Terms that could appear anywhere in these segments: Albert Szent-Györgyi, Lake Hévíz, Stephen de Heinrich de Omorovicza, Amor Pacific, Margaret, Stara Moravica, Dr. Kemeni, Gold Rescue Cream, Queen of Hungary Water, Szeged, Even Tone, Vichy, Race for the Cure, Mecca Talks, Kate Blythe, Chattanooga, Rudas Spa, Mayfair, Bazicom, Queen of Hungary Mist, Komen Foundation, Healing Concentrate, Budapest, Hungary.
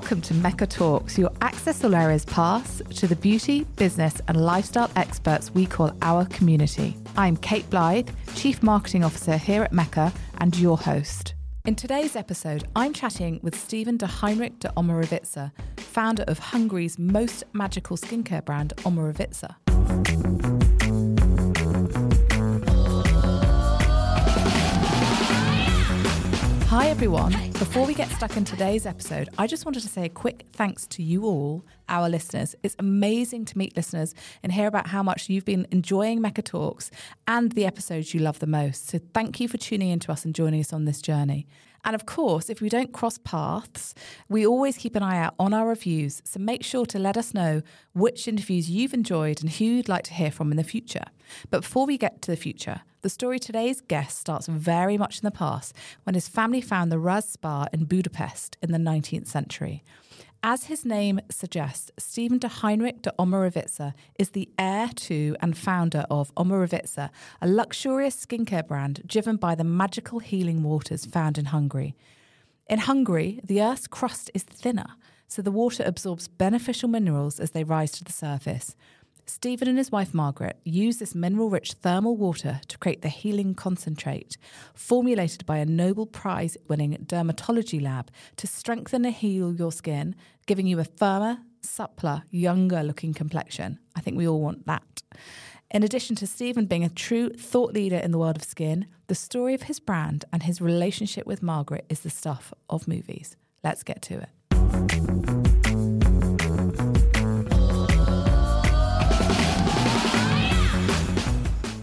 Welcome to Mecca Talks, your Access All Areas pass to the beauty, business and lifestyle experts we call our community. I'm Kate Blythe, Chief Marketing Officer here at Mecca and your host. In today's episode, I'm chatting with Stephen de Heinrich de Omorovicza, founder of Hungary's most magical skincare brand, Omorovicza. Hi everyone. Before we get stuck in today's episode, I just wanted to say a quick thanks to you all, our listeners. It's amazing to meet listeners and hear about how much you've been enjoying Mecca Talks and the episodes you love the most. So thank you for tuning in to us and joining us on this journey. And of course, if we don't cross paths, we always keep an eye out on our reviews. So make sure to let us know which interviews you've enjoyed and who you'd like to hear from in the future. But before we get to the future, the story today's guest starts very much in the past when his family found the Rudas Spa in Budapest in the 19th century. As his name suggests, Stephen de Heinrich de Omorovicza is the heir to and founder of Omorovicza, a luxurious skincare brand driven by the magical healing waters found in Hungary. In Hungary, the Earth's crust is thinner, so the water absorbs beneficial minerals as they rise to the surface. Stephen and his wife Margaret use this mineral-rich thermal water to create the healing concentrate, formulated by a Nobel Prize-winning dermatology lab to strengthen and heal your skin, giving you a firmer, suppler, younger-looking complexion. I think we all want that. In addition to Stephen being a true thought leader in the world of skin, the story of his brand and his relationship with Margaret is the stuff of movies. Let's get to it.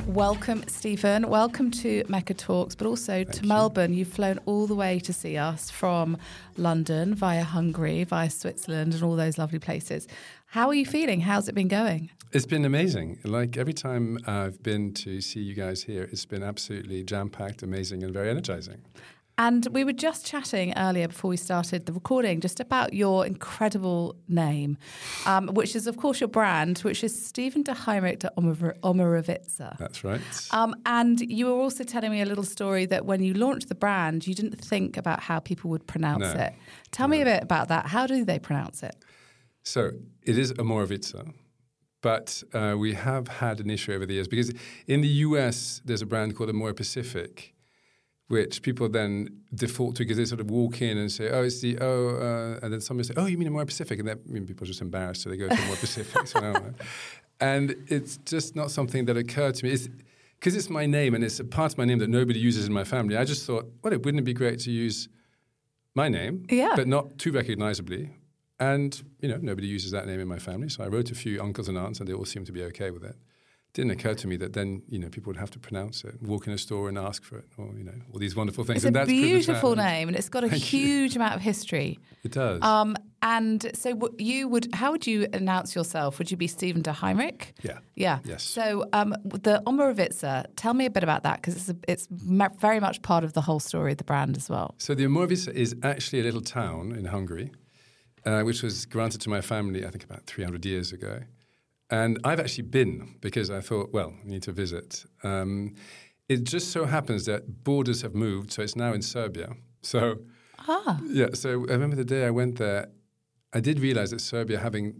Welcome, Stephen. Welcome to Mecca Talks, but also to Melbourne. You've flown all the way to see us from London via Hungary, via Switzerland and all those lovely places. How are you feeling? How's it been going? It's been amazing. Like every time I've been to see you guys here, it's been absolutely jam-packed, amazing and very energizing. And we were just chatting earlier before we started the recording just about your incredible name, which is, of course, your brand, which is Stephen de Heinrich de Omorovicza. That's right. And you were also telling me a little story that when you launched the brand, you didn't think about how people would pronounce it. Tell me a bit about that. How do they pronounce it? So it is Omorovicza. But we have had an issue over the years because in the US, there's a brand called Amor Pacific, which people then default to because they sort of walk in and say, and then somebody says, oh, you mean Amor Pacific? And people are just embarrassed, so they go to Amor Pacific. So and it's just not something that occurred to me. Because it's my name and it's a part of my name that nobody uses in my family. I just thought, wouldn't it be great to use my name, but not too recognizably? And, nobody uses that name in my family. So I wrote a few uncles and aunts and they all seemed to be okay with it. Didn't occur to me that then people would have to pronounce it, walk in a store and ask for it, or all these wonderful things. It's a beautiful name, and it's got a huge amount of history. It does. And so, how would you announce yourself? Would you be Stephen de Heinrich? Yeah. Yes. So the Omorovicza, tell me a bit about that because it's very much part of the whole story of the brand as well. So the Omorovicza is actually a little town in Hungary, which was granted to my family, I think, about 300 years ago. And I've actually been because I thought, I need to visit. It just so happens that borders have moved, so it's now in Serbia. So I remember the day I went there, I did realize that Serbia, having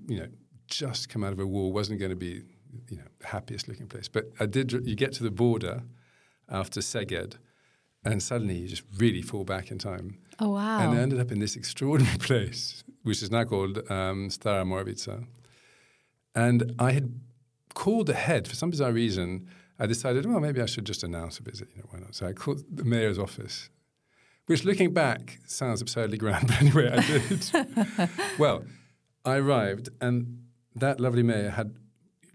just come out of a war, wasn't going to be the happiest looking place. But you get to the border after Szeged, and suddenly you just really fall back in time. Oh wow! And I ended up in this extraordinary place, which is now called Stara Moravica. And I had called ahead for some bizarre reason. I decided, maybe I should just announce a visit. Why not? So I called the mayor's office, which, looking back, sounds absurdly grand. But anyway, I did. I arrived, and that lovely mayor had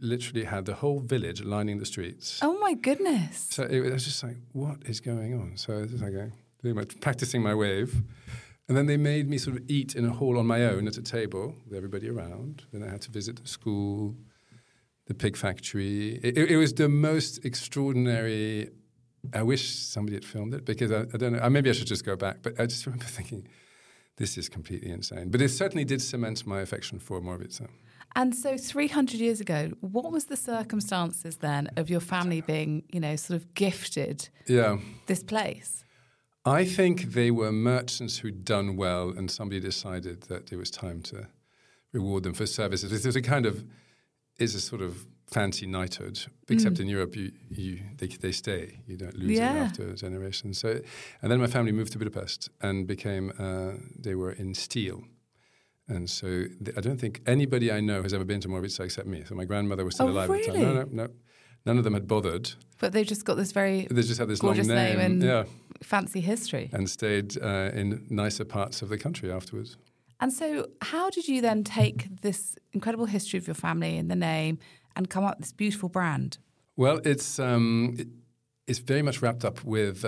literally had the whole village lining the streets. Oh my goodness! So I was just like, what is going on? So I was just like, pretty much practicing my wave. And then they made me sort of eat in a hall on my own at a table with everybody around. Then I had to visit the school, the pig factory. It was the most extraordinary. I wish somebody had filmed it because I don't know. Maybe I should just go back. But I just remember thinking, this is completely insane. But it certainly did cement my affection for Moravica. And so 300 years ago, what was the circumstances then of your family being, sort of gifted this place? I think they were merchants who'd done well, and somebody decided that it was time to reward them for services. This is a kind of, is a sort of fancy knighthood, except in Europe, they stay. You don't lose them after a generation. So, and then my family moved to Budapest and became, they were in steel. And so I don't think anybody I know has ever been to Moravica except me. So my grandmother was still alive at the time. No. None of them had bothered. But they just got this very they just had this gorgeous long name and fancy history. And stayed in nicer parts of the country afterwards. And so how did you then take this incredible history of your family and the name and come up with this beautiful brand? Well, it's very much wrapped up with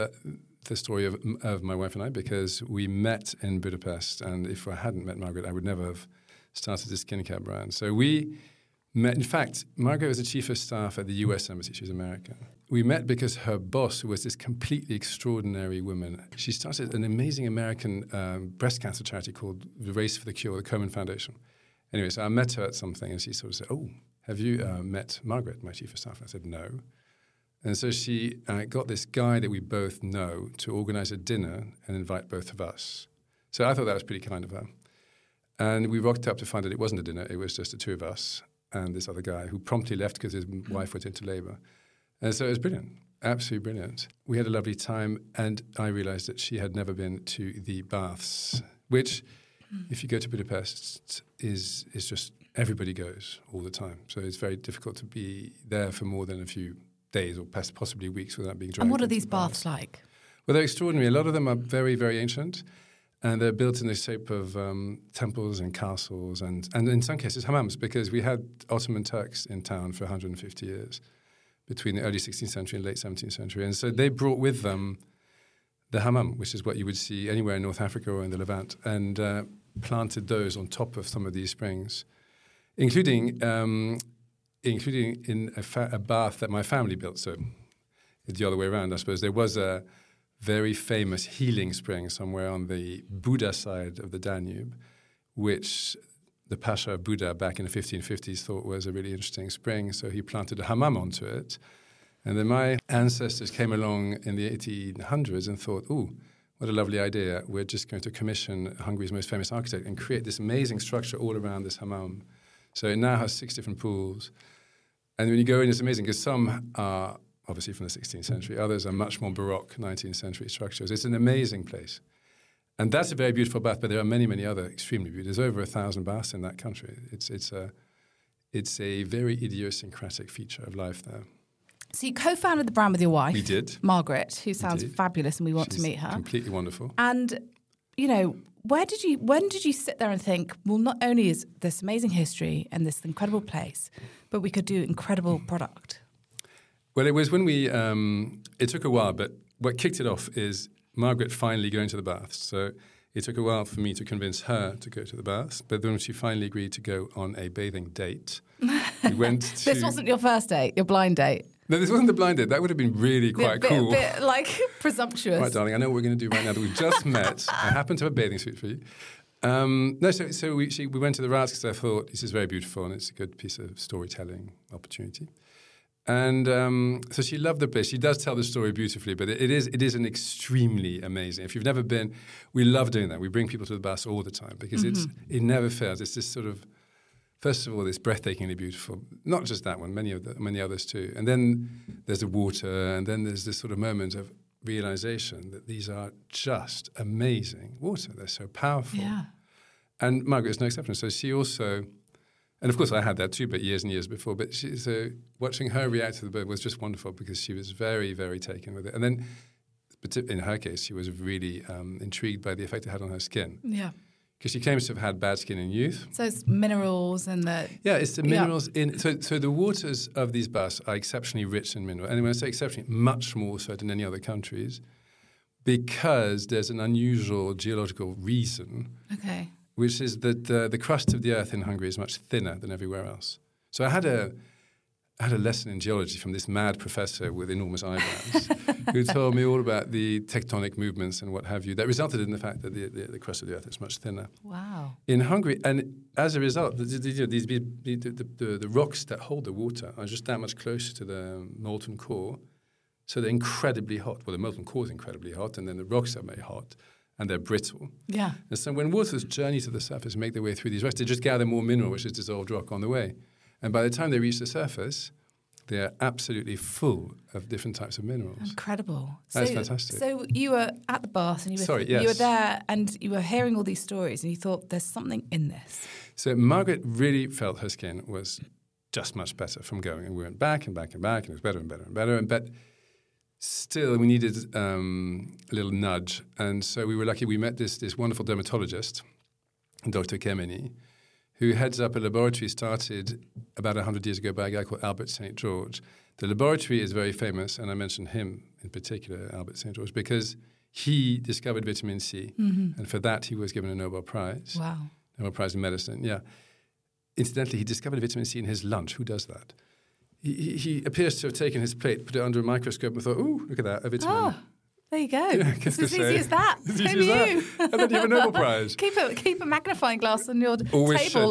the story of my wife and I, because we met in Budapest. And if I hadn't met Margaret, I would never have started this skincare brand. So we met. In fact, Margaret was the chief of staff at the US embassy. She was American. We met because her boss, who was this completely extraordinary woman, she started an amazing American breast cancer charity called the Race for the Cure, the Komen Foundation. Anyway, so I met her at something and she sort of said, "Oh, have you met Margaret, my chief of staff?" I said, "No." And so she got this guy that we both know to organize a dinner and invite both of us. So I thought that was pretty kind of her. And we rocked up to find that it wasn't a dinner, it was just the two of us and this other guy who promptly left because his wife went into labor. And so it was brilliant, absolutely brilliant. We had a lovely time and I realized that she had never been to the baths, which if you go to Budapest is just everybody goes all the time. So it's very difficult to be there for more than a few days or possibly weeks without being dragged. And what are these baths like? Well, they're extraordinary. A lot of them are very, very ancient, and they're built in the shape of temples and castles and in some cases hammams, because we had Ottoman Turks in town for 150 years between the early 16th century and late 17th century. And so they brought with them the hammam, which is what you would see anywhere in North Africa or in the Levant, and planted those on top of some of these springs, including in a bath that my family built. So it's the other way around, I suppose. There was a very famous healing spring somewhere on the Buda side of the Danube, which the Pasha of Buda back in the 1550s thought was a really interesting spring. So he planted a hammam onto it. And then my ancestors came along in the 1800s and thought, "Ooh, what a lovely idea. We're just going to commission Hungary's most famous architect and create this amazing structure all around this hammam." So it now has 6 different pools. And when you go in, it's amazing because some are obviously from the 16th century. Others are much more Baroque 19th century structures. It's an amazing place. And that's a very beautiful bath, but there are many, many other extremely beautiful. There's over 1,000 baths in that country. It's a very idiosyncratic feature of life there. So you co-founded the brand with your wife. We did. Margaret, who sounds fabulous, and we want to meet her. Completely wonderful. And, you know, When did you sit there and think, well, not only is this amazing history and this incredible place, but we could do incredible product? Well, it was when we, it took a while, but what kicked it off is Margaret finally going to the baths. So it took a while for me to convince her to go to the baths, but then she finally agreed to go on a bathing date. We went to... This wasn't your first date, your blind date. No, this wasn't the blind date. That would have been really quite cool. A bit, like, presumptuous. Right, darling, I know what we're going to do right now that we've just met. I happen to have a bathing suit for you. We went to the Rats because I thought, this is very beautiful and it's a good piece of storytelling opportunity. And so she loved the place. She does tell the story beautifully, but it is an extremely amazing. If you've never been, we love doing that. We bring people to the baths all the time because it never fails. It's this sort of... First of all, it's breathtakingly beautiful. Not just that one, many others too. And then there's the water, and then there's this sort of moment of realization that these are just amazing water. They're so powerful. Yeah. And Margaret's no exception. So she also, and of course I had that too, but years and years before. But so watching her react to the bird was just wonderful because she was very, very taken with it. And then, in her case, she was really intrigued by the effect it had on her skin. Yeah. Because she claims to have had bad skin in youth. So it's minerals and the... Yeah, it's the minerals in... So the waters of these baths are exceptionally rich in minerals. And when I say exceptionally, much more so than any other countries, because there's an unusual geological reason, which is that the crust of the earth in Hungary is much thinner than everywhere else. So I had a lesson in geology from this mad professor with enormous eyebrows who told me all about the tectonic movements and what have you that resulted in the fact that the crust of the earth is much thinner. Wow. In Hungary, and as a result, the rocks that hold the water are just that much closer to the molten core So they're incredibly hot. Well, the molten core is incredibly hot, and then the rocks are made hot, and they're brittle. Yeah. And so when waters journey to the surface and make their way through these rocks, they just gather more mineral, which is dissolved rock on the way. And by the time they reach the surface, they are absolutely full of different types of minerals. Incredible. That's fantastic. So you were at the bath, and you were you were there, and you were hearing all these stories, and you thought, there's something in this. So Margaret really felt her skin was just much better from going. And we went back and back and back, and it was better and better and better. But still, we needed a little nudge. And so we were lucky. We met this wonderful dermatologist, Dr. Kemeni, who heads up a laboratory started about 100 years ago by a guy called Albert Szent-Györgyi. The laboratory is very famous, and I mentioned him in particular, Albert Szent-Györgyi, because he discovered vitamin C. Mm-hmm. And for that, he was given a Nobel Prize. Wow. Nobel Prize in Medicine, yeah. Incidentally, he discovered vitamin C in his lunch. Who does that? He appears to have taken his plate, put it under a microscope, and thought, "Ooh, look at that, a vitamin." Oh, there you go. Yeah, it's as easy as that. As easy as that. And then you have a Nobel Prize. Keep a magnifying glass on your table.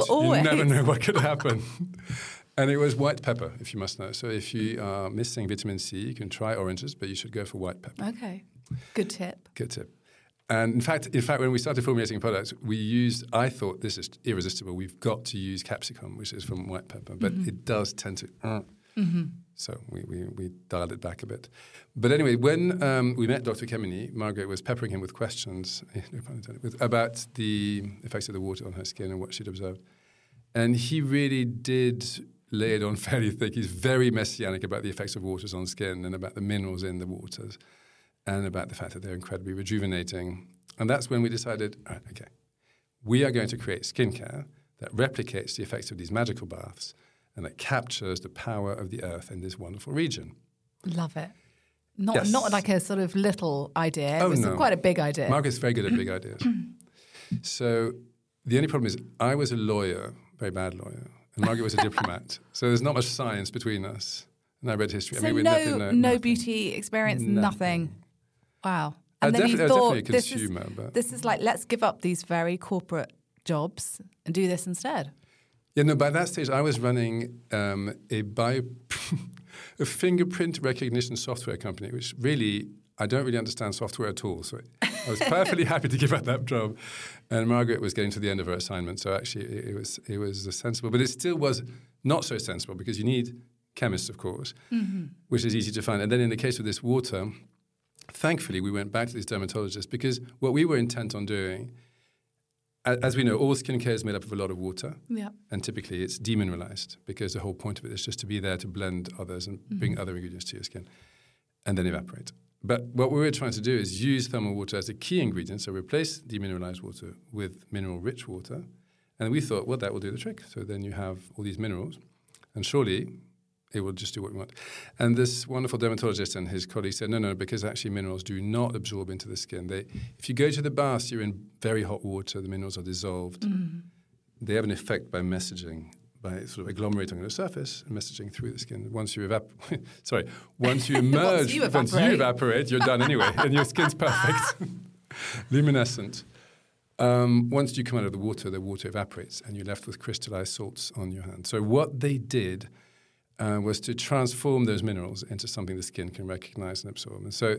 Always. You never know what could happen. And it was white pepper, if you must know. So if you are missing vitamin C, you can try oranges, but you should go for white pepper. Okay, good tip. Good tip. And in fact, when we started formulating products, I thought, this is irresistible. We've got to use capsicum, which is from white pepper, but mm-hmm. it does tend to. Mm-hmm. So we dialed it back a bit. But anyway, when we met Dr. Kemeny, Margaret was peppering him with questions about the effects of the water on her skin and what she'd observed. And he really did lay it on fairly thick. He's very messianic about the effects of waters on skin and about the minerals in the waters, and about the fact that they're incredibly rejuvenating. And that's when we decided, all right, okay, we are going to create skincare that replicates the effects of these magical baths and that captures the power of the earth in this wonderful region. Love it. Not like a sort of little idea. It was quite a big idea. Margaret's very good at big ideas. So the only problem is I was a lawyer, very bad lawyer, and Margaret was a diplomat. So there's not much science between us. And I read history. So no beauty experience, nothing. Wow. And then you thought, this is like, let's give up these very corporate jobs and do this instead. Yeah, no, by that stage, I was running a fingerprint recognition software company, which really, I don't really understand software at all. So I was perfectly happy to give up that job. And Margaret was getting to the end of her assignment. So actually, it was sensible. But it still was not so sensible because you need chemists, of course, mm-hmm. which is easy to find. And then in the case of this water, thankfully, we went back to these dermatologists because what we were intent on doing, as we know, all skincare is made up of a lot of water. Yeah. And typically it's demineralized because the whole point of it is just to be there to blend others and mm-hmm. bring other ingredients to your skin and then evaporate. But what we were trying to do is use thermal water as a key ingredient, so replace demineralized water with mineral-rich water. And we thought, well, that will do the trick. So then you have all these minerals and surely it will just do what we want. And this wonderful dermatologist and his colleague said, no, because actually minerals do not absorb into the skin. If you go to the bath, you're in very hot water, the minerals are dissolved. Mm. They have an effect by messaging, by sort of agglomerating on the surface and messaging through the skin. Once you emerge, once you evaporate, you're done anyway, and your skin's perfect, luminescent. Once you come out of the water evaporates, and you're left with crystallized salts on your hand. So what they did was to transform those minerals into something the skin can recognize and absorb. And so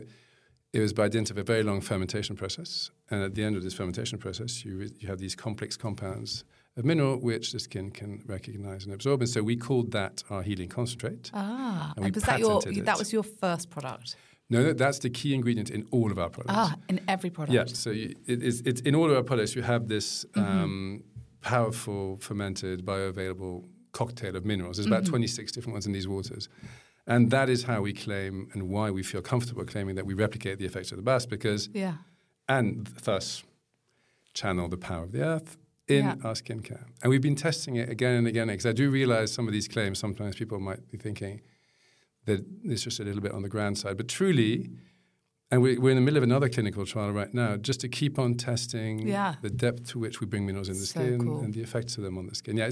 it was by dint of a very long fermentation process. And at the end of this fermentation process, you have these complex compounds of mineral which the skin can recognize and absorb. And so we called that our healing concentrate. Ah, and was that your first product? No, that's the key ingredient in all of our products. Ah, in every product. Yeah, so it's in all of our products you have this powerful fermented bioavailable cocktail of minerals. There's about 26 different ones in these waters. And that is how we claim and why we feel comfortable claiming that we replicate the effects of the bath because, and thus channel the power of the earth in our skincare. And we've been testing it again and again because I do realize some of these claims, sometimes people might be thinking that it's just a little bit on the grand side. But truly, and we're in the middle of another clinical trial right now, just to keep on testing the depth to which we bring minerals in the skin and the effects of them on the skin. Yeah,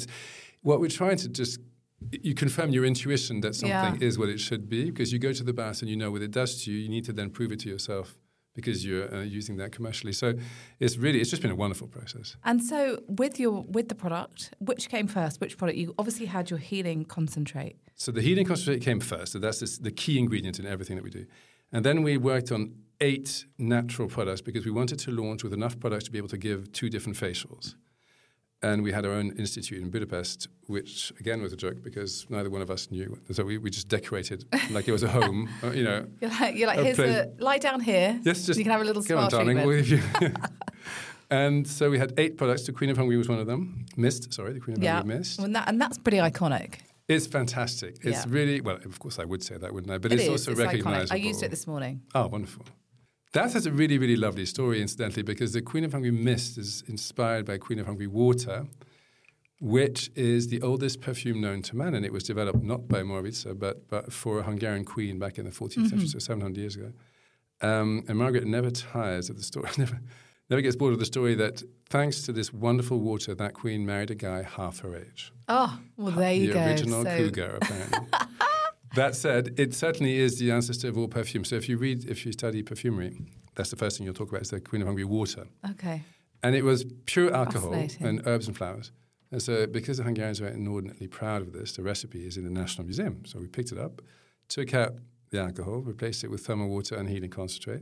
what we're trying to just, you confirm your intuition that something is what it should be because you go to the bath and you know what it does to you. You need to then prove it to yourself because you're using that commercially. So it's just been a wonderful process. And so with the product, which came first? Which product? You obviously had your healing concentrate. So the healing concentrate came first. So that's the key ingredient in everything that we do. And then we worked on 8 natural products because we wanted to launch with enough products to be able to give 2 different facials. And we had our own institute in Budapest, which again was a joke because neither one of us knew. So we just decorated like it was a home, you know. You're like here's a lie down here. Yes, just you can have a little spa treatment. And so we had 8 products. The Queen of Hungary was one of them. Mist, sorry, the Queen of Hungary Mist. Well, and that's pretty iconic. It's fantastic. It's really, well, of course I would say that, wouldn't I? But it's also recognizable. Iconic. I used it this morning. Oh, wonderful. That has a really, really lovely story, incidentally, because the Queen of Hungary Mist is inspired by Queen of Hungary Water, which is the oldest perfume known to man, and it was developed not by Moravica, but for a Hungarian queen back in the 14th century, so 700 years ago. And Margaret never tires of the story, never gets bored of the story that thanks to this wonderful water, that queen married a guy half her age. Oh, well, there you go. The original cougar, apparently. That said, it certainly is the ancestor of all perfume. So if you study perfumery, that's the first thing you'll talk about is the Queen of Hungary water. Okay. And it was pure alcohol and herbs and flowers. And so because the Hungarians were inordinately proud of this, the recipe is in the National Museum. So we picked it up, took out the alcohol, replaced it with thermal water and healing concentrate.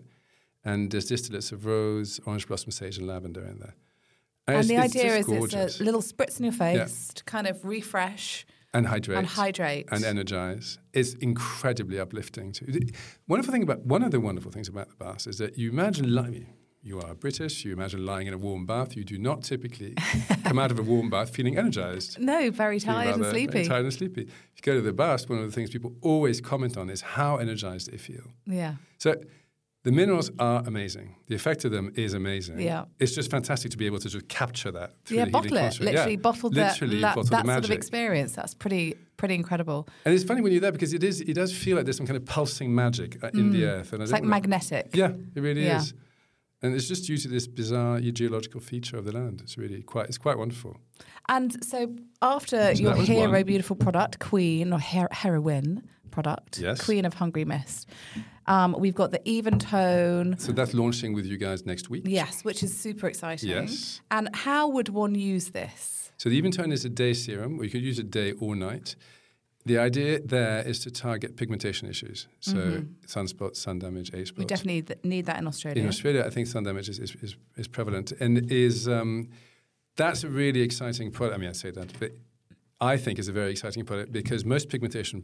And there's distillates of rose, orange blossom sage and lavender in there. And the idea is gorgeous. It's a little spritz in your face to kind of refresh. And hydrate. And hydrate. And energize. It's incredibly uplifting too. One of the wonderful things about the baths is that you imagine you are British, you imagine lying in a warm bath. You do not typically come out of a warm bath feeling energized. No, very tired and sleepy. Very tired and sleepy. If you go to the baths, one of the things people always comment on is how energized they feel. Yeah. So the minerals are amazing. The effect of them is amazing. Yeah. It's just fantastic to be able to just capture that. Yeah, bottle it. Literally bottle the magic. That sort of experience. That's pretty incredible. And it's funny when you're there because it does feel like there's some kind of pulsing magic in the earth. And it's like magnetic. Yeah, it really is. And it's just due to this bizarre geological feature of the land. It's really quite wonderful. And so after your hero beautiful product, Queen or heroine product, Queen of Hungary Mist, we've got the Even Tone. So that's launching with you guys next week. Yes, which is super exciting. Yes. And how would one use this? So the Even Tone is a day serum, or you could use it day or night. The idea there is to target pigmentation issues. So sunspots, sun damage, age spots. We definitely need that in Australia. In Australia, I think sun damage is prevalent. And that's a really exciting product. I mean, I say that, but I think it's a very exciting product because most pigmentation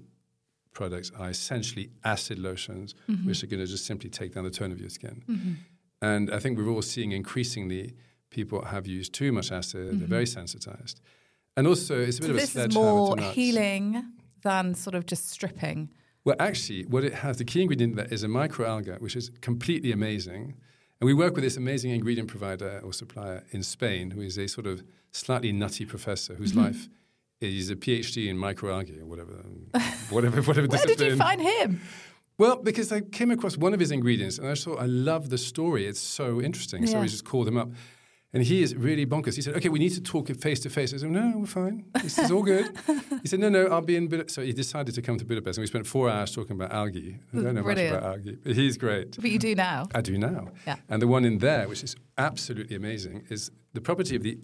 products are essentially acid lotions, which are going to just simply take down the tone of your skin. And I think we're all seeing increasingly people have used too much acid. They're very sensitized. And also, it's a bit of a sledgehammer to nuts. So this is more healing than sort of just stripping. Well, actually, what it has, the key ingredient in that is a microalga, which is completely amazing. And we work with this amazing ingredient provider or supplier in Spain, who is a sort of slightly nutty professor whose life is a PhD in microalgae or whatever. Where did you find him? Well, because I came across one of his ingredients, and I thought, I love the story. It's so interesting. Yeah. So we just called him up. And he is really bonkers. He said, okay, we need to talk face to face. I said, no, we're fine. This is all good. He said, no, I'll be in Budapest. So he decided to come to Budapest. And we spent 4 hours talking about algae. I don't know much about algae, but he's great. But you do now. I do now. Yeah. And the one in there, which is absolutely amazing, is the property of the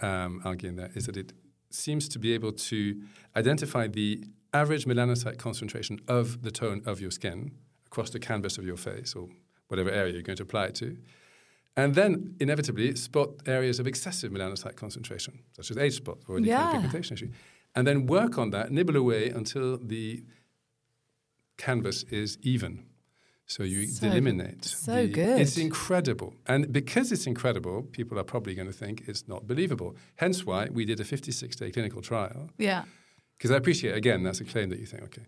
algae in there is that it seems to be able to identify the average melanocyte concentration of the tone of your skin across the canvas of your face or whatever area you're going to apply it to. And then, inevitably, spot areas of excessive melanocyte concentration, such as age spots or any kind of pigmentation issue. And then work on that, nibble away until the canvas is even. So you eliminate. So good. It's incredible. And because it's incredible, people are probably going to think it's not believable. Hence why we did a 56-day clinical trial. Yeah. Because I appreciate, again, that's a claim that you think, okay.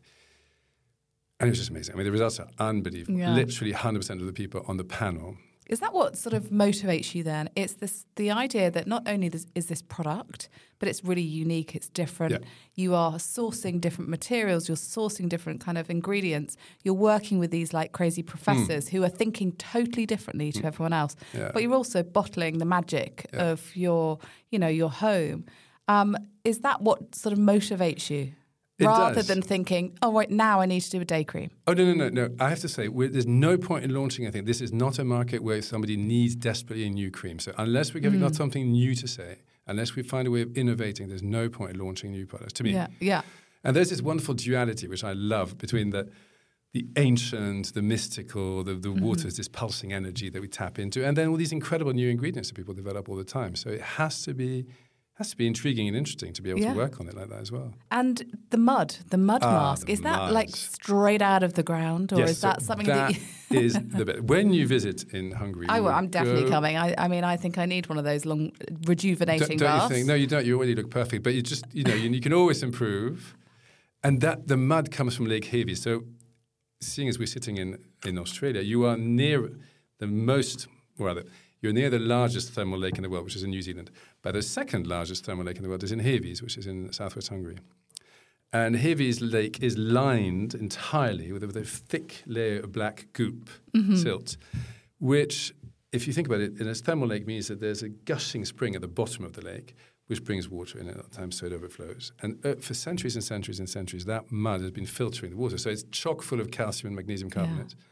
And it was just amazing. I mean, the results are unbelievable. Yeah. Literally 100% of the people on the panel. Is that what sort of motivates you then? It's the idea that not only is this product, but it's really unique, it's different. Yeah. You are sourcing different materials, you're sourcing different kind of ingredients. You're working with these like crazy professors who are thinking totally differently to everyone else. Yeah. But you're also bottling the magic of your home. Is that what sort of motivates you? Rather than thinking, oh, wait, now I need to do a day cream. Oh, no. I have to say, there's no point in launching anything. This is not a market where somebody needs desperately a new cream. So unless we've got something new to say, unless we find a way of innovating, there's no point in launching new products, to me. Yeah. And there's this wonderful duality, which I love, between the ancient, the mystical, the waters, this pulsing energy that we tap into, and then all these incredible new ingredients that people develop all the time. So it has to be intriguing and interesting to be able to work on it like that as well. And the mud mask, is that like straight out of the ground, or is that something that is the best? When you visit in Hungary, I'm definitely coming. I mean, I think I need one of those long rejuvenating masks. No, you don't. You already look perfect, but you just you can always improve. And that the mud comes from Lake Hévíz. So, seeing as we're sitting in Australia, you are near you're near the largest thermal lake in the world, which is in New Zealand. But the second largest thermal lake in the world is in Hévíz, which is in southwest Hungary. And Hévíz Lake is lined entirely with a thick layer of black goop, silt, which, if you think about it, in a thermal lake means that there's a gushing spring at the bottom of the lake, which brings water in at that time so it overflows. And for centuries and centuries and centuries, that mud has been filtering the water. So it's chock full of calcium and magnesium carbonate. Yeah.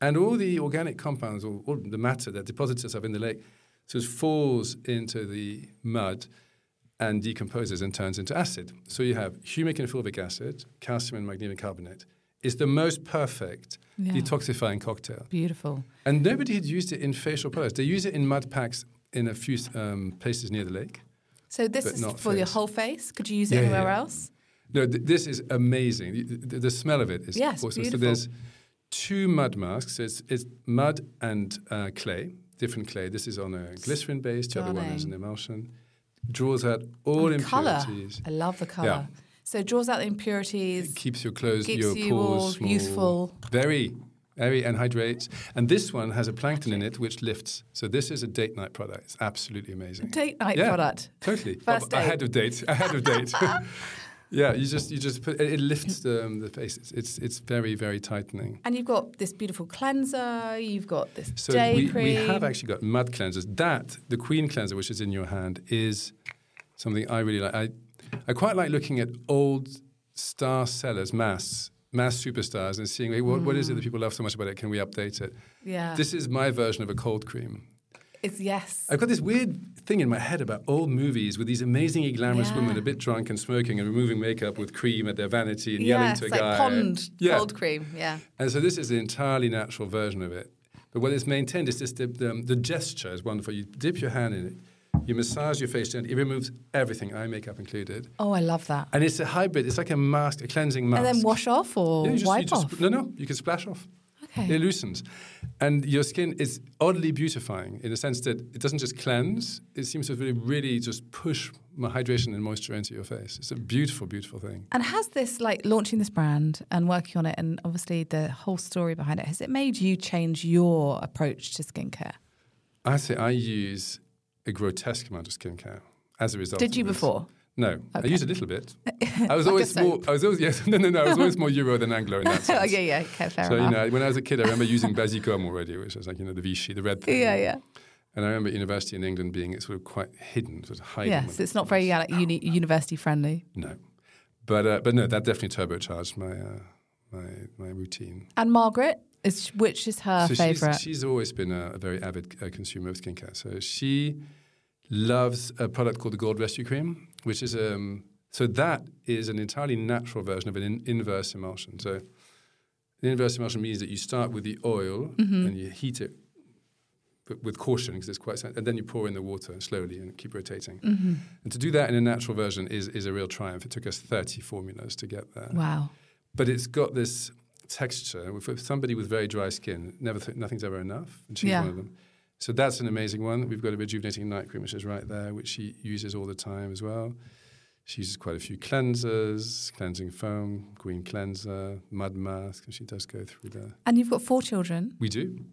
And all the organic compounds, or the matter that deposits itself in the lake, sort of falls into the mud and decomposes and turns into acid. So you have humic and fulvic acid, calcium and magnesium carbonate. It's the most perfect detoxifying cocktail. Beautiful. And nobody had used it in facial products. They use it in mud packs in a few places near the lake. So this is for your whole face? Could you use it anywhere else? No, this is amazing. The smell of it is awesome. Beautiful. So there's two mud masks. So it's mud and clay, different clay. This is on a glycerin base. The other one is an emulsion. Draws out all impurities. Colour. I love the colour. Yeah. So it draws out the impurities. It keeps your clothes, your pores small. Youthful. Very, very, and hydrates. And this one has a plankton in it which lifts. So this is a date night product. It's absolutely amazing. A date night product. Totally. First date. Ahead of date. Yeah, you just put it lifts the face. It's very, very tightening. And you've got this beautiful cleanser. You've got this day cream. We have actually got mud cleansers. The Queen cleanser, which is in your hand, is something I really like. I quite like looking at old star sellers, mass superstars, and seeing what is it that people love so much about it. Can we update it? Yeah. This is my version of a cold cream. I've got this weird thing in my head about old movies with these amazingly glamorous women a bit drunk and smoking and removing makeup with cream at their vanity and yelling to a guy. Cold cream, And so this is the entirely natural version of it. But what is maintained is just the gesture is wonderful. You dip your hand in it. You massage your face gently. It removes everything, eye makeup included. Oh, I love that. And it's a hybrid. It's like a mask, a cleansing mask. And then wash off or wipe off? No, you can splash off. Okay. It loosens. And your skin is oddly beautifying in the sense that it doesn't just cleanse. It seems to really, really just push hydration and moisture into your face. It's a beautiful, beautiful thing. And has this, like launching this brand and working on it and obviously the whole story behind it, has it made you change your approach to skincare? I say I use a grotesque amount of skincare as a result. Did you before? No, okay. I used a little bit. I was always more Euro than Anglo in that sense. Fair enough. So, when I was a kid, I remember using Bazicom already, which was like, the Vichy, the red thing. Yeah. And I remember university in England being sort of quite hidden, sort of hiding. Yes, it's not very university friendly. No. But no, that definitely turbocharged my routine. And Margaret? Which is her favourite? She's always been a very avid consumer of skincare. So she loves a product called the Gold Rescue Cream, which is so that is an entirely natural version of an inverse emulsion. So an inverse emulsion means that you start with the oil and you heat it with caution because it's quite, and then you pour in the water slowly and keep rotating. And to do that in a natural version is a real triumph. It took us 30 formulas to get there. Wow! But it's got this texture. For somebody with very dry skin, nothing's ever enough, and she's one of them. So that's an amazing one. We've got a rejuvenating night cream, which is right there, which she uses all the time as well. She uses quite a few cleansers, cleansing foam, Queen cleanser, mud mask, and she does go through there. And you've got 4 children. We do.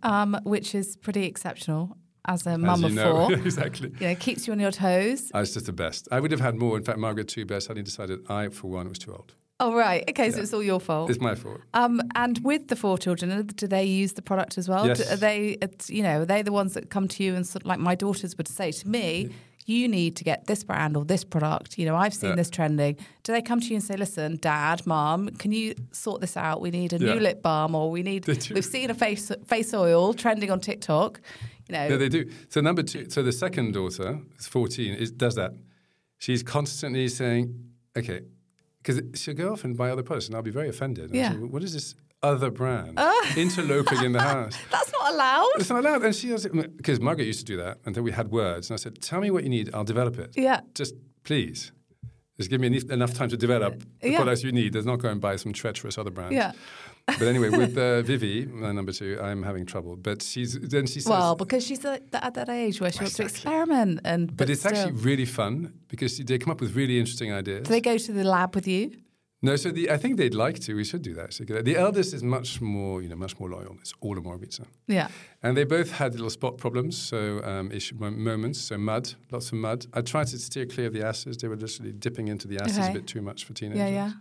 Which is pretty exceptional as a mum of 4. Exactly. Keeps you on your toes. I was just the best. I would have had more. In fact, Margaret 2 best. I decided I, for one, was too old. Oh, right. Okay, so it's all your fault. It's my fault. And with the 4 children, do they use the product as well? Yes. Are they the ones that come to you and sort of, like my daughters would say to me, you need to get this brand or this product. You know, I've seen this trending. Do they come to you and say, listen, Dad, Mom, can you sort this out? We need a new lip balm, or we need, we've seen a face oil trending on TikTok. You know. Yeah, they do. So number two, so the second daughter is 14, does that. She's constantly saying, okay, because she'll go off and buy other products, and I'll be very offended. Yeah. Say, what is this other brand interloping in the house? That's not allowed. It's not allowed. And she was, because Margaret used to do that, and then we had words, and I said, tell me what you need, I'll develop it. Yeah. Just please. Just give me enough time to develop the products you need. There's not going to buy some treacherous other brands. Yeah. But anyway, with Vivi, my number two, I'm having trouble. But she says... Well, because she's at that age where she wants to experiment. But it's actually really fun because they come up with really interesting ideas. Do they go to the lab with you? No, so I think they'd like to. We should do that. The eldest is much more loyal. It's all Omorovicza. Yeah. And they both had little spot problems, moments, so mud, lots of mud. I tried to steer clear of the acids. They were literally dipping into the acids a bit too much for teenagers. Yeah, yeah.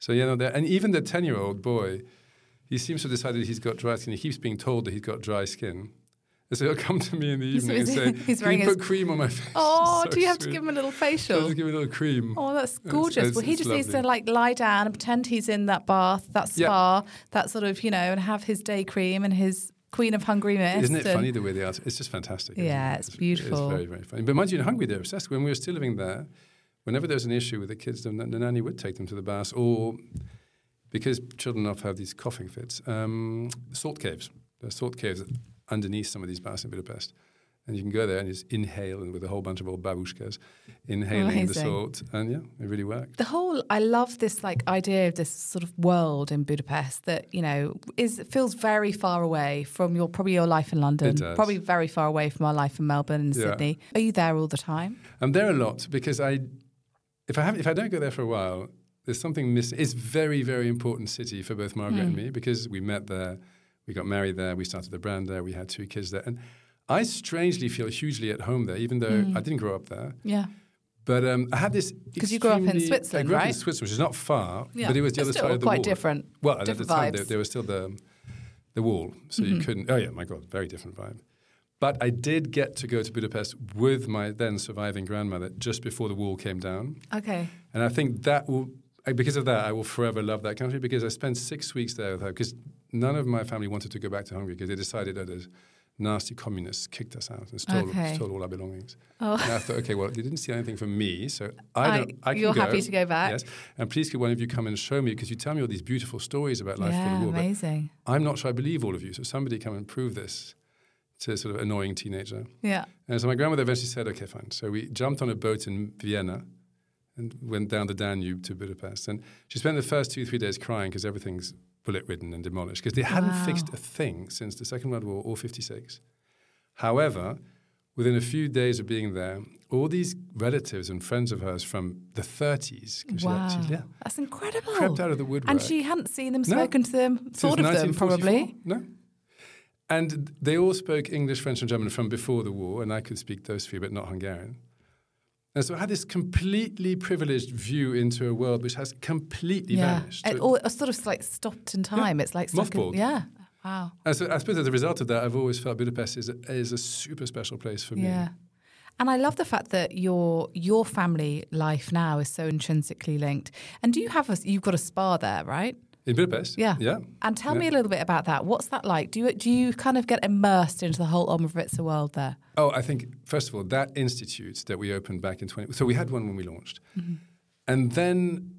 So, and even the 10-year-old boy, he seems to have decided he's got dry skin. He keeps being told that he's got dry skin. And so he'll come to me in the evening and say, can you put cream on my face? Oh, so do you have to give him a little facial? So I'll just give him a little cream. Oh, that's gorgeous. He just needs to lie down and pretend he's in that bath, that spa, that sort of, and have his day cream and his Queen of Hungary Mist. Isn't it funny the way they are? It's just fantastic. Yeah, it's beautiful. It's very, very funny. But mind you, in Hungary, they're obsessed. When we were still living there, whenever there was an issue with the kids, the nanny would take them to the bath, or because children often have these coughing fits, salt caves. There are salt caves underneath some of these baths in Budapest. And you can go there and just inhale, and with a whole bunch of old babushkas inhaling the salt. And it really worked. I love this idea of this sort of world in Budapest that, feels very far away from your life in London. It does. Probably very far away from our life in Melbourne and Sydney. Are you there all the time? I'm there a lot because if I don't go there for a while, there's something missing. It's very, very important city for both Margaret and me because we met there. We got married there, we started the brand there, we had two kids there. And I strangely feel hugely at home there, even though I didn't grow up there. Yeah. But I had this... Because you grew up in Switzerland, right? I grew up in Switzerland, which is not far, but it was the other side of the wall. It's still quite different. Well, at the time, there was still the wall, so you couldn't... Oh, yeah, my God, very different vibe. But I did get to go to Budapest with my then surviving grandmother just before the wall came down. Okay. And I think that will... Because of that, I will forever love that country because I spent 6 weeks there with her because... None of my family wanted to go back to Hungary because they decided that those nasty communists kicked us out and stole all our belongings. Oh. And I thought, okay, well, they didn't steal anything from me, so I can go. You're happy to go back? Yes. And please could one of you come and show me, because you tell me all these beautiful stories about life for the war. Amazing. I'm not sure I believe all of you, so somebody come and prove this to a sort of annoying teenager. Yeah. And so my grandmother eventually said, okay, fine. So we jumped on a boat in Vienna and went down the Danube to Budapest. And she spent the first 2-3 days crying because everything's bullet-ridden and demolished, because they hadn't fixed a thing since the Second World War or 1956. However, within a few days of being there, all these relatives and friends of hers from the 30s, wow, that's incredible, crept out of the woodwork. And she hadn't seen them, spoken to them, thought of them probably. No. And they all spoke English, French and German from before the war, and I could speak those three, but not Hungarian. And so I had this completely privileged view into a world which has completely vanished. It's sort of stopped in time. Yeah. It's like mothballed. Wow. And so I suppose as a result of that, I've always felt Budapest is a super special place for me. Yeah. And I love the fact that your family life now is so intrinsically linked. And do you have you've got a spa there, right? In Budapest? Yeah. Yeah. And tell me a little bit about that. What's that like? Do you kind of get immersed into the whole Omorovicza world there? Oh, I think, first of all, that institute that we opened back in so we had one when we launched. Mm-hmm. And then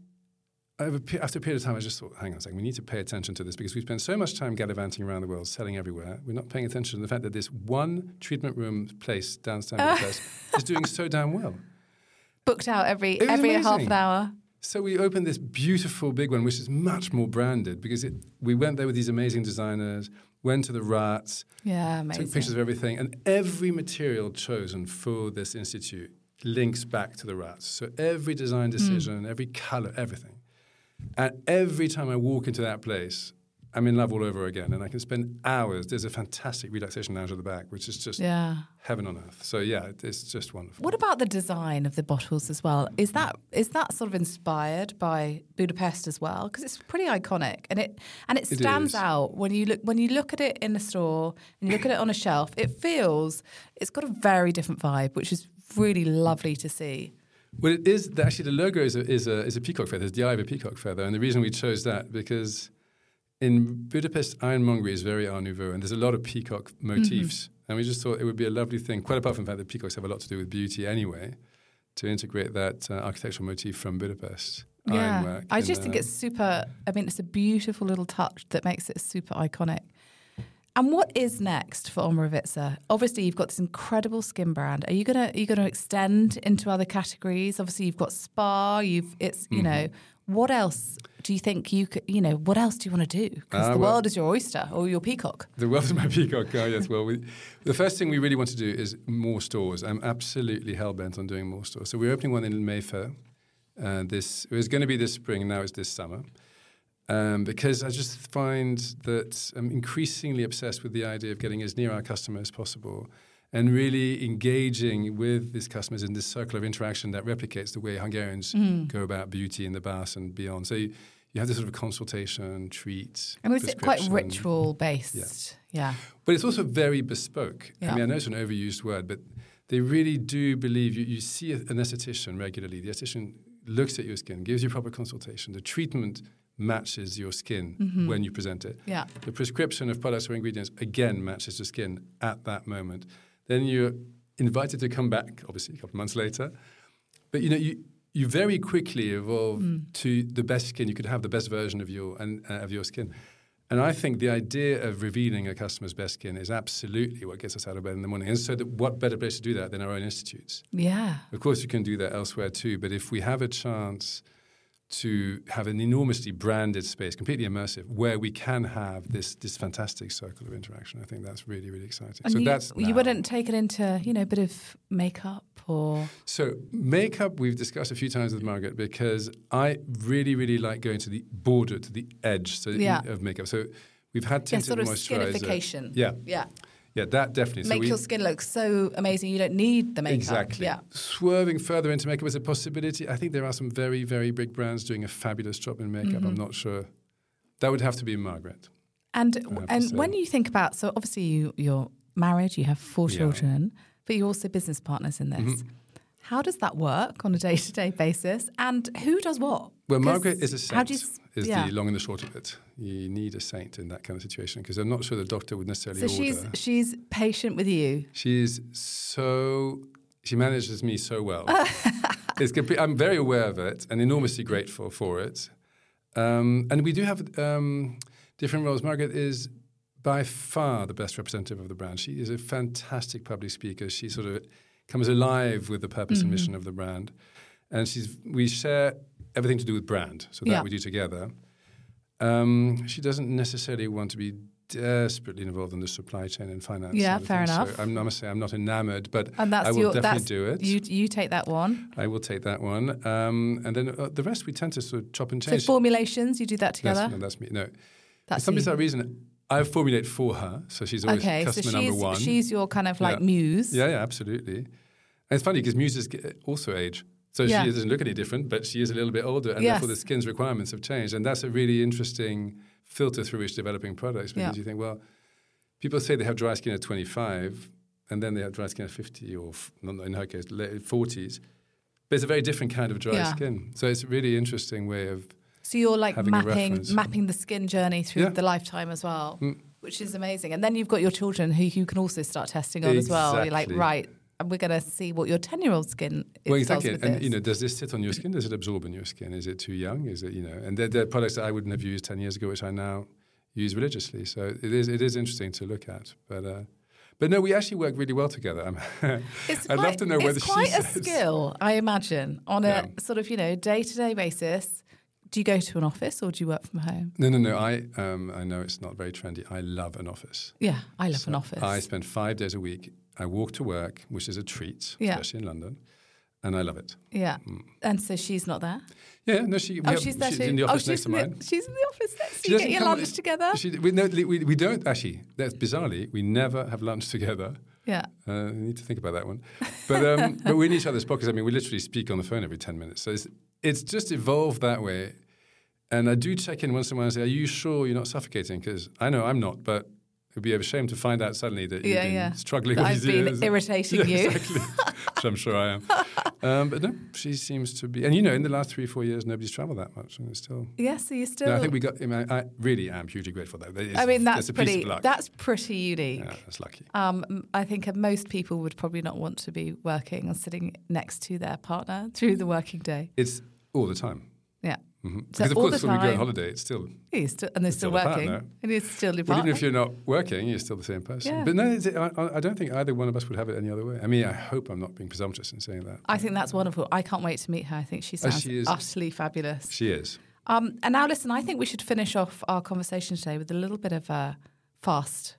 after a period of time, I just thought, hang on a second, we need to pay attention to this because we spend so much time gallivanting around the world, selling everywhere. We're not paying attention to the fact that this one treatment room place downstairs is doing so damn well. Booked out every half an hour. So we opened this beautiful big one, which is much more branded because we went there with these amazing designers, went to the RATS, took pictures of everything, and every material chosen for this institute links back to the RATS. So every design decision, every color, everything. And every time I walk into that place, I'm in love all over again, and I can spend hours. There's a fantastic relaxation lounge at the back, which is just heaven on earth. So it's just wonderful. What about the design of the bottles as well? Is that sort of inspired by Budapest as well? Because it's pretty iconic, and it stands out when you look at it in the store and you look at it on a shelf. It's got a very different vibe, which is really lovely to see. Well, it is actually the logo is a peacock feather. It's the eye of a peacock feather, and the reason we chose that because in Budapest, ironmongery is very Art Nouveau, and there's a lot of peacock motifs. Mm-hmm. And we just thought it would be a lovely thing, quite apart from the fact that peacocks have a lot to do with beauty anyway, to integrate that architectural motif from Budapest. Yeah, ironwork I just think it's super, I mean, it's a beautiful little touch that makes it super iconic. And what is next for Omorovicza? Obviously, you've got this incredible skin brand. Are you gonna extend into other categories? Obviously, you've got spa. What else do you think you could? You know, what else do you want to do? Because the world is your oyster or your peacock. The world is my peacock. Oh, yes. Well, the first thing we really want to do is more stores. I'm absolutely hell bent on doing more stores. So we're opening one in Mayfair. It was going to be this spring. Now it's this summer. Because I just find that I'm increasingly obsessed with the idea of getting as near our customer as possible and really engaging with these customers in this circle of interaction that replicates the way Hungarians go about beauty in the bath and beyond. So you have this sort of consultation, treat, and it's quite ritual-based. Yeah. But it's also very bespoke. Yeah. I mean, I know it's an overused word, but they really do believe you see an esthetician regularly. The esthetician looks at your skin, gives you proper consultation. The treatment matches your skin when you present it. Yeah. The prescription of products or ingredients, again, matches the skin at that moment. Then you're invited to come back, obviously, a couple of months later. But, you very quickly evolve to the best skin. You could have the best version of your skin. And I think the idea of revealing a customer's best skin is absolutely what gets us out of bed in the morning. And so what better place to do that than our own institutes? Yeah. Of course, you can do that elsewhere too. But if we have a chance to have an enormously branded space, completely immersive, where we can have this fantastic circle of interaction. I think that's really, really exciting. And so you wouldn't take it into, a bit of makeup or... So makeup we've discussed a few times with Margaret because I really, really like going to the border, to the edge of makeup. So we've had tinted moisturizer. Skinification. Yeah. Yeah, that definitely. Make your skin look so amazing you don't need the makeup. Exactly. Yeah. Swerving further into makeup is a possibility. I think there are some very, very big brands doing a fabulous job in makeup. I'm not sure. That would have to be Margaret. And when you think about, so obviously you're married, you have 4 children, but you're also business partners in this. Mm-hmm. How does that work on a day-to-day basis? And who does what? Well, Margaret is a saint, the long and the short of it. You need a saint in that kind of situation because I'm not sure the doctor would necessarily order. So she's patient with you? She manages me so well. I'm very aware of it and enormously grateful for it. And we do have different roles. Margaret is by far the best representative of the brand. She is a fantastic public speaker. She sort of comes alive with the purpose and mission of the brand. And we share everything to do with brand, so that we do together. She doesn't necessarily want to be desperately involved in the supply chain and finance. Yeah, fair enough. So I must say I'm not enamored, but I will definitely do it. You take that one. I will take that one. And then the rest we tend to sort of chop and change. So formulations, you do that together? That's me. No. That's for some reason, I formulate for her, so she's always customer number one. She's your kind of like muse. Yeah, absolutely. And it's funny because muses also age. So she doesn't look any different, but she is a little bit older, and therefore the skin's requirements have changed. And that's a really interesting filter through which developing products, because you think, well, people say they have dry skin at 25, and then they have dry skin at 50 or, in her case, late 40s. But it's a very different kind of dry skin. So it's a really interesting way of So you're like mapping the skin journey through the lifetime as well, which is amazing. And then you've got your children who you can also start testing on as well. You're like, right. And we're going to see what your 10-year-old's skin is. Well, exactly. And, does this sit on your skin? Does it absorb in your skin? Is it too young? Is it, and they're products that I wouldn't have used 10 years ago, which I now use religiously. So it is interesting to look at. But no, we actually work really well together. I'd love to know whether she's... It's quite a skill, I imagine, on a sort of, day-to-day basis. Do you go to an office or do you work from home? No. I know it's not very trendy. I love an office. Yeah, I love an office. I spend 5 days a week. I walk to work, which is a treat, especially in London, and I love it. Yeah. Mm. And so she's not there? Yeah, no, she's in the office next to mine. She's in the office next to you. You get your lunch together? We don't, actually. That's bizarrely, we never have lunch together. Yeah. I need to think about that one. But but we're in each other's pockets. I mean, we literally speak on the phone every 10 minutes. So it's just evolved that way. And I do check in once in a while and say, are you sure you're not suffocating? Because I know I'm not, but... It would be a shame to find out suddenly that you've been struggling with these years. I've been irritating you. Exactly. I'm sure I am. But no, she seems to be. And, you know, in the last 3-4 years, nobody's traveled that much. And it's still. Yes, so you still. No, I think we got. I mean, I really am hugely grateful, though. I mean, that's pretty. That's pretty unique. Yeah, that's lucky. I think most people would probably not want to be working and sitting next to their partner through the working day. It's all the time. Yeah. Mm-hmm. So because, of course, when we go on holiday, it's still... and they're still working. And it's still your partner. Well, even if you're not working, you're still the same person. Yeah. But no, I don't think either one of us would have it any other way. I mean, I hope I'm not being presumptuous in saying that. I think that's wonderful. I can't wait to meet her. I think she sounds utterly fabulous. She is. And now, listen, I think we should finish off our conversation today with a little bit of a fast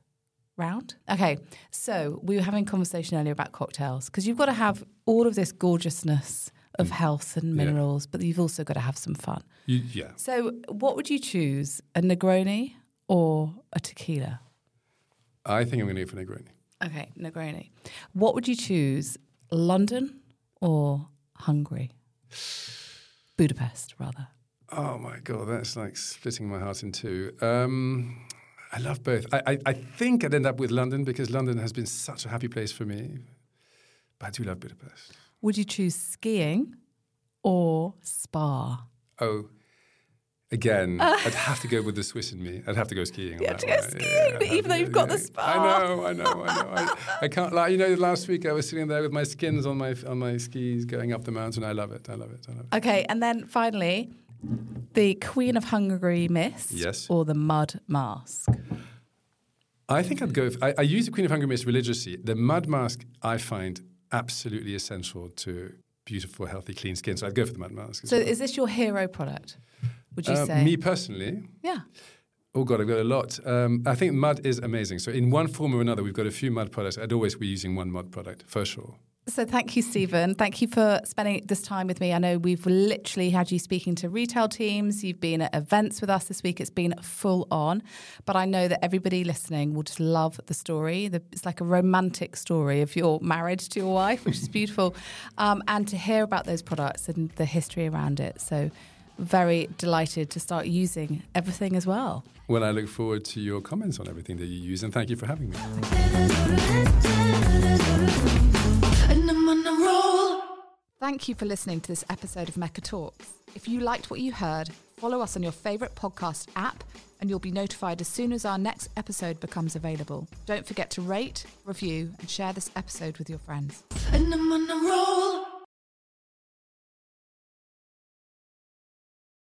round. Okay, so we were having a conversation earlier about cocktails, because you've got to have all of this gorgeousness of health and minerals, but you've also got to have some fun. Yeah. So what would you choose, a Negroni or a tequila? I think I'm going to go for Negroni. Okay, Negroni. What would you choose, London or Hungary? Budapest, rather. Oh, my God, that's like splitting my heart in two. I love both. I think I'd end up with London, because London has been such a happy place for me. But I do love Budapest. Would you choose skiing or spa? Oh, again, I'd have to go with the Swiss in me. I'd have to go skiing. Even though you've got the spa. I know. I can't lie. You know, last week I was sitting there with my skins on my skis going up the mountain. I love it. Okay, and then finally, the Queen of Hungary Mist or the Mud Mask? I think I'd go... I use the Queen of Hungary Mist religiously. The Mud Mask I find... absolutely essential to beautiful, healthy, clean skin. So I'd go for the Mud Mask. So is this your hero product, would you say? Me personally? Yeah. Oh, God, I've got a lot. I think mud is amazing. So in one form or another, we've got a few mud products. I'd always be using one mud product, for sure. So thank you, Stephen. Thank you for spending this time with me. I know we've literally had you speaking to retail teams. You've been at events with us this week. It's been full on. But I know that everybody listening will just love the story. It's like a romantic story of your marriage to your wife, which is beautiful. And to hear about those products and the history around it. So very delighted to start using everything as well. Well, I look forward to your comments on everything that you use. And thank you for having me. Thank you for listening to this episode of Mecca Talks. If you liked what you heard, follow us on your favourite podcast app and you'll be notified as soon as our next episode becomes available. Don't forget to rate, review and share this episode with your friends. And I'm on a roll.